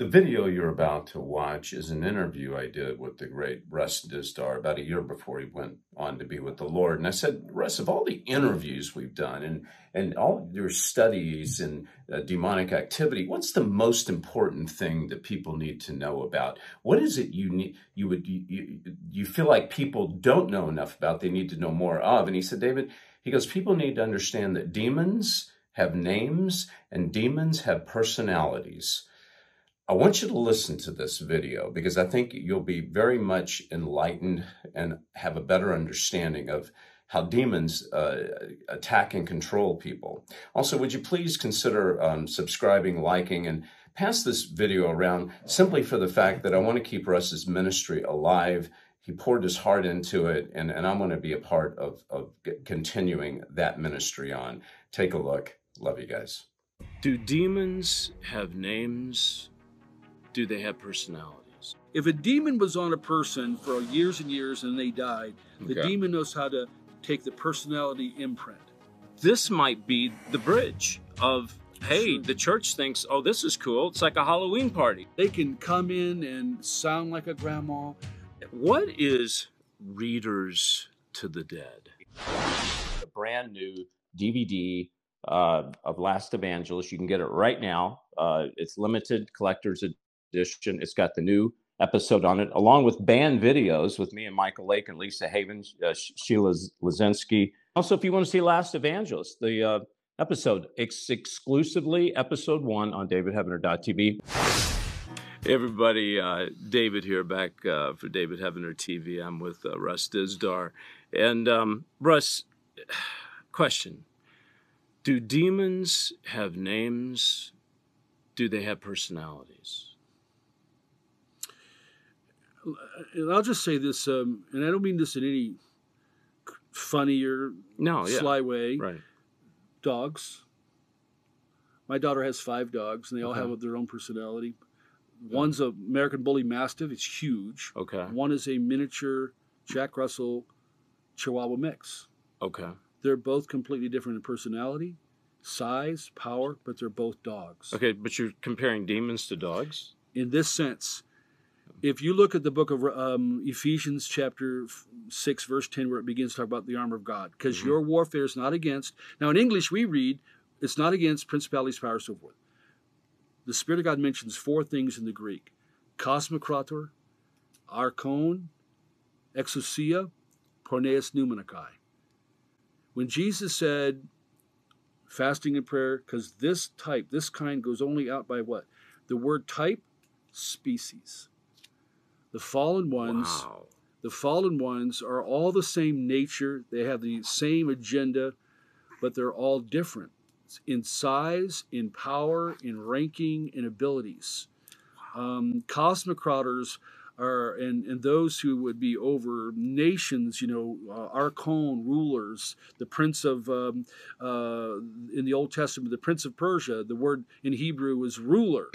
The video you're about to watch is an interview I did with the great Russ Dizdar about a year before he went on to be with the Lord. And I said, Russ, of all the interviews we've done and all your studies in demonic activity, what's the most important thing that people need to know about? What is it you feel like people don't know enough about, they need to know more of? And he said, David, he goes, people need to understand that demons have names and demons have personalities. I want you to listen to this video because I think you'll be very much enlightened and have a better understanding of how demons attack and control people. Also, would you please consider subscribing, liking, and pass this video around simply for the fact that I want to keep Russ's ministry alive. He poured his heart into it, and I'm going to be a part of continuing that ministry on. Take a look. Love you guys. Do demons have names? Do they have personalities? If a demon was on a person for years and years and they died, the demon knows how to take the personality imprint. This might be the bridge of, hey, the church thinks, oh, this is cool. It's like a Halloween party. They can come in and sound like a grandma. What is Readers to the Dead? A brand new DVD of Last Evangelist. You can get it right now. It's limited collector's edition. It's got the new episode on it, along with band videos with me and Michael Lake and Lisa Haven, Sheila Lezinski. Also, if you want to see Last Evangelist, the episode, it's exclusively episode 1 on DavidHeavener.tv. Hey everybody, David here, back for David Heavener TV. I'm with Russ Dizdar. And Russ, question, do demons have names? Do they have personalities? And I'll just say this, and I don't mean this in any funny or sly way. Right. Dogs. My daughter has 5 dogs, and they all have their own personality. One's an American Bully Mastiff. It's huge. Okay. One is a miniature Jack Russell Chihuahua mix. Okay. They're both completely different in personality, size, power, but they're both dogs. Okay, but you're comparing demons to dogs? In this sense, if you look at the book of Ephesians chapter 6, verse 10, where it begins to talk about the armor of God, because your warfare is not against, now in English we read, it's not against principalities, powers, so forth. The Spirit of God mentions 4 things in the Greek: Kosmokrator, Archon, Exousia, Porneus Pneumonikai. When Jesus said, fasting and prayer, because this type, this kind goes only out by what? The word type, species. The fallen ones, the fallen ones are all the same nature. They have the same agenda, but they're all different in size, in power, in ranking, in abilities. Cosmocrators are, and those who would be over nations, you know, Archon, rulers, the prince of, in the Old Testament, the prince of Persia, the word in Hebrew is ruler.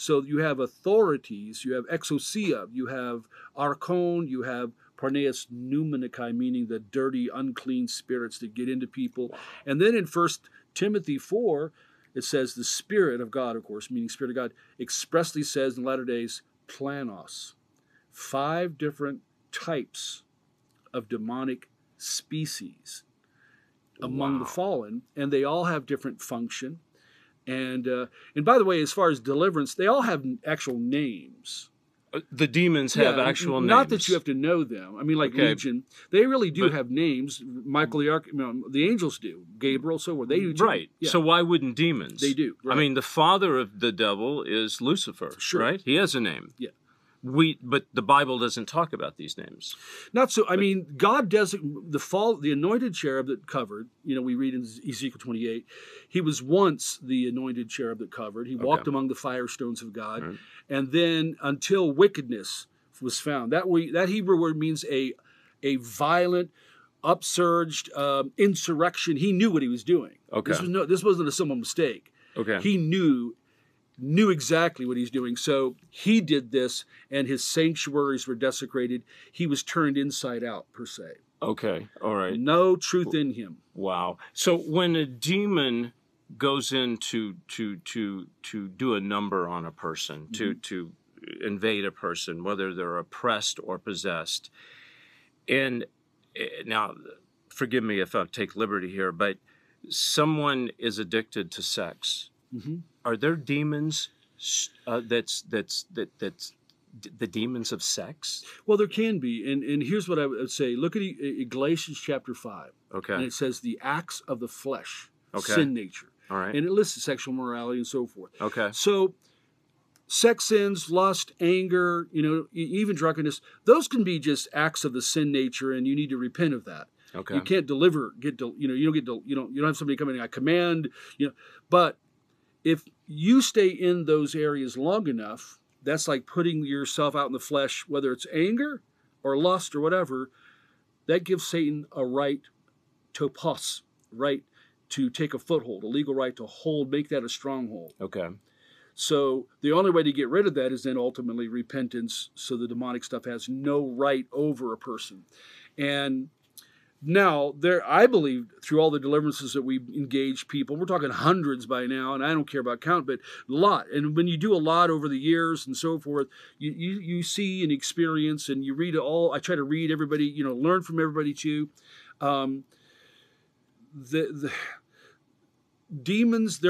So you have authorities, you have exousia, you have Archon, you have Porneus Pneumonikai, meaning the dirty, unclean spirits that get into people. And then in 1 Timothy 4, it says the Spirit of God, of course, meaning Spirit of God, expressly says in the latter days, planos. 5 different types of demonic species among the fallen, and they all have different function. And by the way, as far as deliverance, they all have actual names. The demons have actual names. Not that you have to know them. I mean, like Legion, they really do have names. Michael the the angels do. Gabriel, so on. They do too. Right. Yeah. So why wouldn't demons? They do. Right. I mean, the father of the devil is Lucifer, right? He has a name. Yeah. But the Bible doesn't talk about these names. Not so. I mean, God doesn't. The anointed cherub that covered, you know, we read in Ezekiel 28, he was once the anointed cherub that covered. He walked among the firestones of God, and then until wickedness was found. That Hebrew word means a violent, upsurged insurrection. He knew what he was doing. Okay, this wasn't a simple mistake. Okay, he knew exactly what he's doing. So he did this, and his sanctuaries were desecrated. He was turned inside out, per se. Okay, all right. No truth in him. Wow. So when a demon goes in to do a number on a person, mm-hmm. to invade a person, whether they're oppressed or possessed. And now, forgive me if I take liberty here, but someone is addicted to sex. Mm-hmm. Are there demons that's the demons of sex? Well, there can be. And here's what I would say. Look at Galatians chapter 5. Okay. And it says the acts of the flesh, okay. Sin nature. All right. And it lists sexual morality and so forth. Okay. So sex sins, lust, anger, even drunkenness, those can be just acts of the sin nature, and you need to repent of that. Okay. You can't you don't have somebody coming in, I command, but if you stay in those areas long enough, that's like putting yourself out in the flesh, whether it's anger or lust or whatever, that gives Satan a right to possess, right to take a foothold, a legal right to hold, make that a stronghold. Okay. So the only way to get rid of that is then ultimately repentance, so the demonic stuff has no right over a person. And now, I believe through all the deliverances that we engage people, we're talking hundreds by now, and I don't care about count, but a lot. And when you do a lot over the years and so forth, you see and experience, and you read all. I try to read everybody, learn from everybody too. There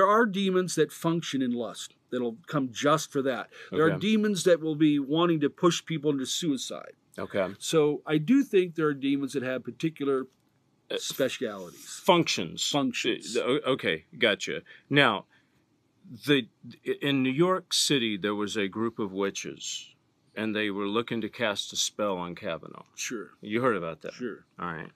are demons that function in lust that'll come just for that. There okay. are demons that will be wanting to push people into suicide. Okay. So I do think there are demons that have particular specialities. Functions. Okay, gotcha. Now, in New York City, there was a group of witches, and they were looking to cast a spell on Kavanaugh. Sure. You heard about that? Sure. All right.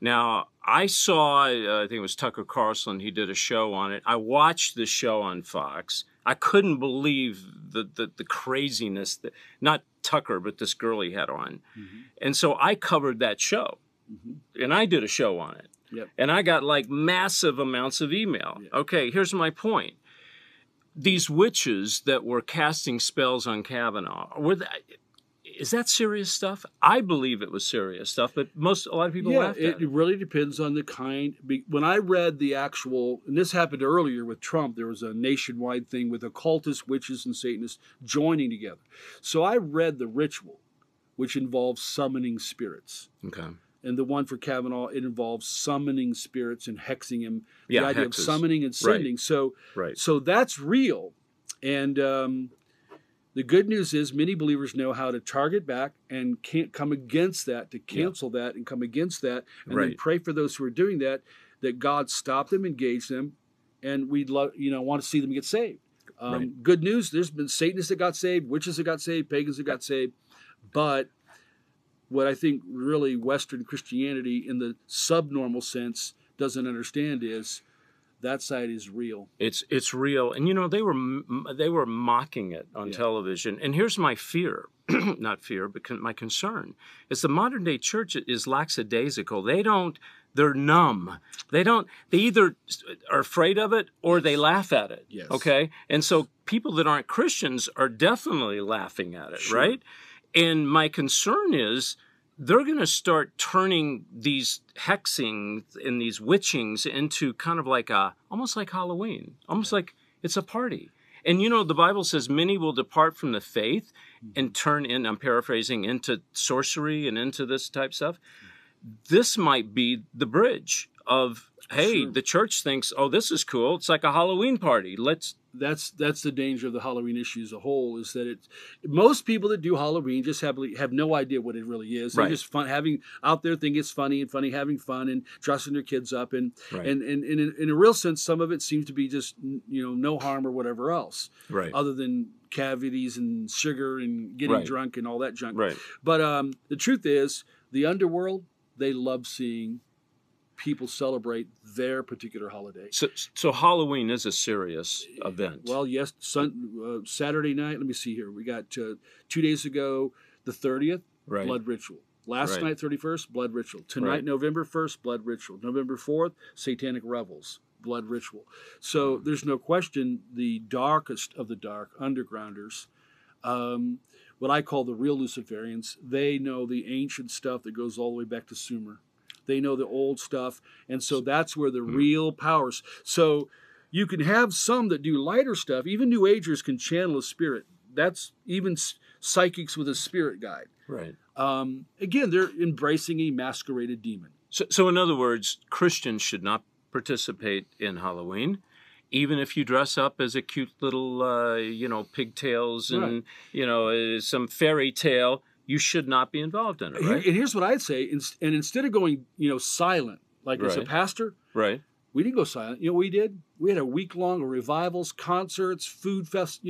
Now, I saw, I think it was Tucker Carlson, he did a show on it. I watched the show on Fox. I couldn't believe the craziness, not Tucker, but this girl he had on. Mm-hmm. And so I covered that show, mm-hmm. and I did a show on it. Yep. And I got like massive amounts of email. Yep. Okay, here's my point. These witches that were casting spells on Kavanaugh, is that serious stuff? I believe it was serious stuff, but a lot of people laughed at it. It really depends on the kind. When I read the actual, and this happened earlier with Trump, there was a nationwide thing with occultists, witches, and Satanists joining together. So I read the ritual, which involves summoning spirits. Okay. And the one for Kavanaugh, it involves summoning spirits and hexing him. The idea hexes. Of summoning and sending. Right. So that's real. And the good news is many believers know how to target back and can't come against that, to cancel that and come against that, and then pray for those who are doing that, that God stop them, engage them, and we'd want to see them get saved. Good news, there's been Satanists that got saved, witches that got saved, pagans that got saved, but what I think really Western Christianity in the subnormal sense doesn't understand is that side is real. It's real. And, they were mocking it on television. And here's my fear, not fear, but my concern, is the modern day church is lackadaisical. They're numb. They either are afraid of it or they laugh at it. Yes. Okay. And so people that aren't Christians are definitely laughing at it. Sure. Right. And my concern is, they're going to start turning these hexings and these witchings into kind of like almost like Halloween, almost like it's a party. And the Bible says many will depart from the faith and turn in, I'm paraphrasing, into sorcery and into this type stuff. This might be the bridge of, hey, sure. The church thinks, oh, this is cool. It's like a Halloween party. That's the danger of the Halloween issue as a whole, is that most people that do Halloween just have no idea what it really is. Right. They're just having out there thinking it's funny, having fun and dressing their kids up. And, in a real sense, some of it seems to be just, no harm or whatever else, right. other than cavities and sugar and getting drunk and all that junk. Right. But the truth is the underworld, they love seeing people celebrate their particular holiday. So Halloween is a serious event. Well, yes. Saturday night, let me see here. We got 2 days ago, the 30th, blood ritual. Last night, 31st, blood ritual. Tonight, November 1st, blood ritual. November 4th, satanic revels, blood ritual. So there's no question the darkest of the dark, undergrounders, what I call the real Luciferians, they know the ancient stuff that goes all the way back to Sumer. They know the old stuff, and so that's where the real powers. So You can have some that do lighter stuff. Even New Agers can channel a spirit. That's even psychics with a spirit guide. Right. Again, they're embracing a masqueraded demon. So in other words, Christians should not participate in Halloween, even if you dress up as a cute little, pigtails and, right. Some fairy tale. You should not be involved in it, right? And here's what I'd say. And instead of going, silent, like right. as a pastor, right? We didn't go silent. You know what we did? We had a week-long of revivals, concerts, food fest,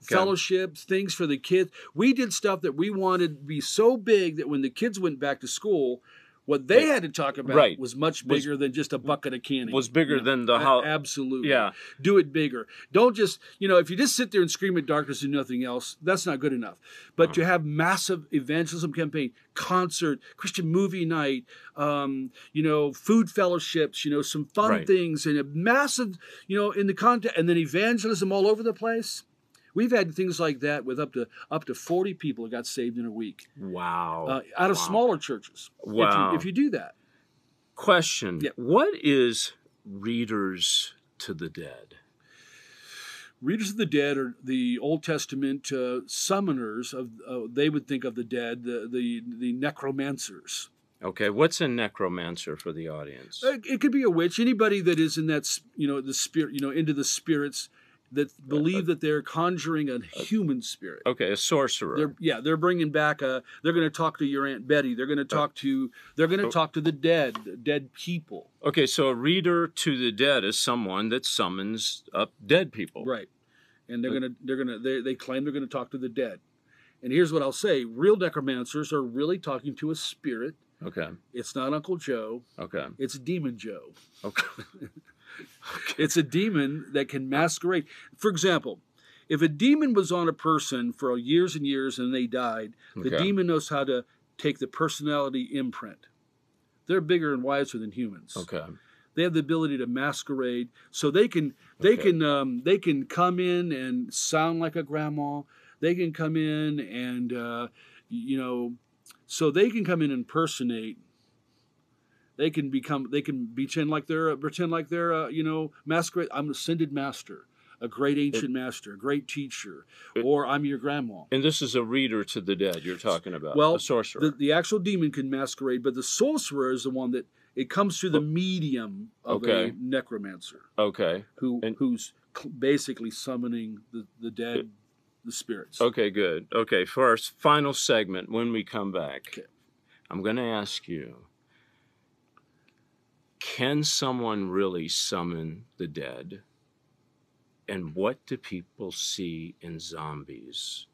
fellowships, things for the kids. We did stuff that we wanted to be so big that when the kids went back to school, what they had to talk about right. was much bigger than just a bucket of candy. Was bigger than the... Absolutely. Yeah. Do it bigger. Don't just, if you just sit there and scream at darkness and nothing else, that's not good enough. But to have massive evangelism campaign, concert, Christian movie night, food fellowships, some fun right. things, and a massive, in the content, and then evangelism all over the place. We've had things like that with up to 40 people who got saved in a week. Wow. Out of smaller churches. Wow. If you do that. Question. Yeah. What is Readers to the Dead? Readers of the Dead are the Old Testament summoners of, they would think of the dead, the necromancers. Okay, what's a necromancer for the audience? It could be a witch. Anybody that is in that, the spirit, into the spirits, that believe that they're conjuring a human spirit. Okay, a sorcerer. They're bringing back they're going to talk to your Aunt Betty. They're going to talk to, talk to the dead people. Okay, so a reader to the dead is someone that summons up dead people. Right. And they claim they're going to talk to the dead. And here's what I'll say. Real necromancers are really talking to a spirit. Okay. It's not Uncle Joe. Okay. It's Demon Joe. Okay. It's a demon that can masquerade. For example, if a demon was on a person for years and years and they died, the demon knows how to take the personality imprint. They're bigger and wiser than humans. Okay. They have the ability to masquerade, so they can come in and sound like a grandma. They can come in and so they can come in and impersonate. Pretend like they're, masquerade. I'm an ascended master, a great ancient master, a great teacher, or I'm your grandma. And this is a reader to the dead you're talking about, well, a sorcerer. The actual demon can masquerade, but the sorcerer is the one that, it comes through the medium of a necromancer. Okay. Who's basically summoning the dead, the spirits. Okay, good. Okay, for our final segment, when we come back, I'm going to ask you, can someone really summon the dead? And what do people see in zombies?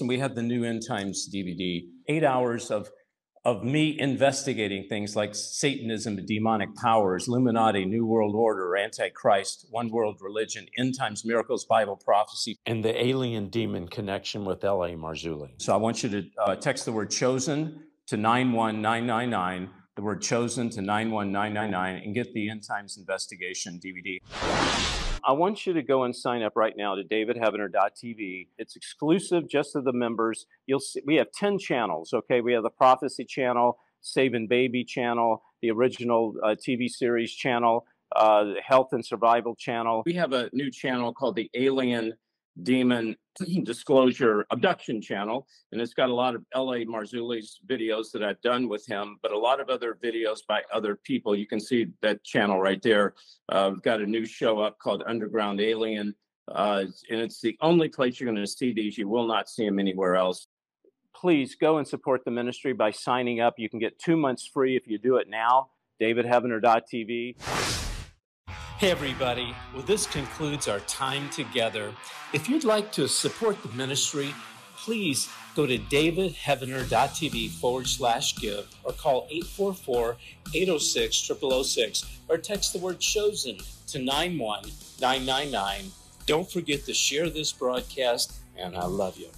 We had the new End Times DVD, 8 hours of me investigating things like Satanism, demonic powers, Illuminati, New World Order, Antichrist, One World Religion, End Times miracles, Bible prophecy, and the alien demon connection with L.A. Marzulli. So I want you to text the word chosen to 91999. The word chosen to 91999 and get the End Times Investigation DVD. I want you to go and sign up right now to davidheavener.tv. It's exclusive just to the members. You'll see we have 10 channels, okay? We have the Prophecy channel, Saving Baby channel, the original TV series channel, the Health and Survival channel. We have a new channel called the Alien Demon Disclosure Abduction channel, and it's got a lot of L.A. Marzulli's videos that I've done with him, but a lot of other videos by other people. You can see that channel right there. We've got a new show up called Underground Alien, and it's the only place you're going to see these. You will not see them anywhere else. Please go and support the ministry by signing up. You can get 2 months free if you do it now. DavidHeavener.tv. Hey everybody, well this concludes our time together. If you'd like to support the ministry, please go to davidheavener.tv/give or call 844-806-0006 or text the word chosen to 91999. Don't forget to share this broadcast, and I love you.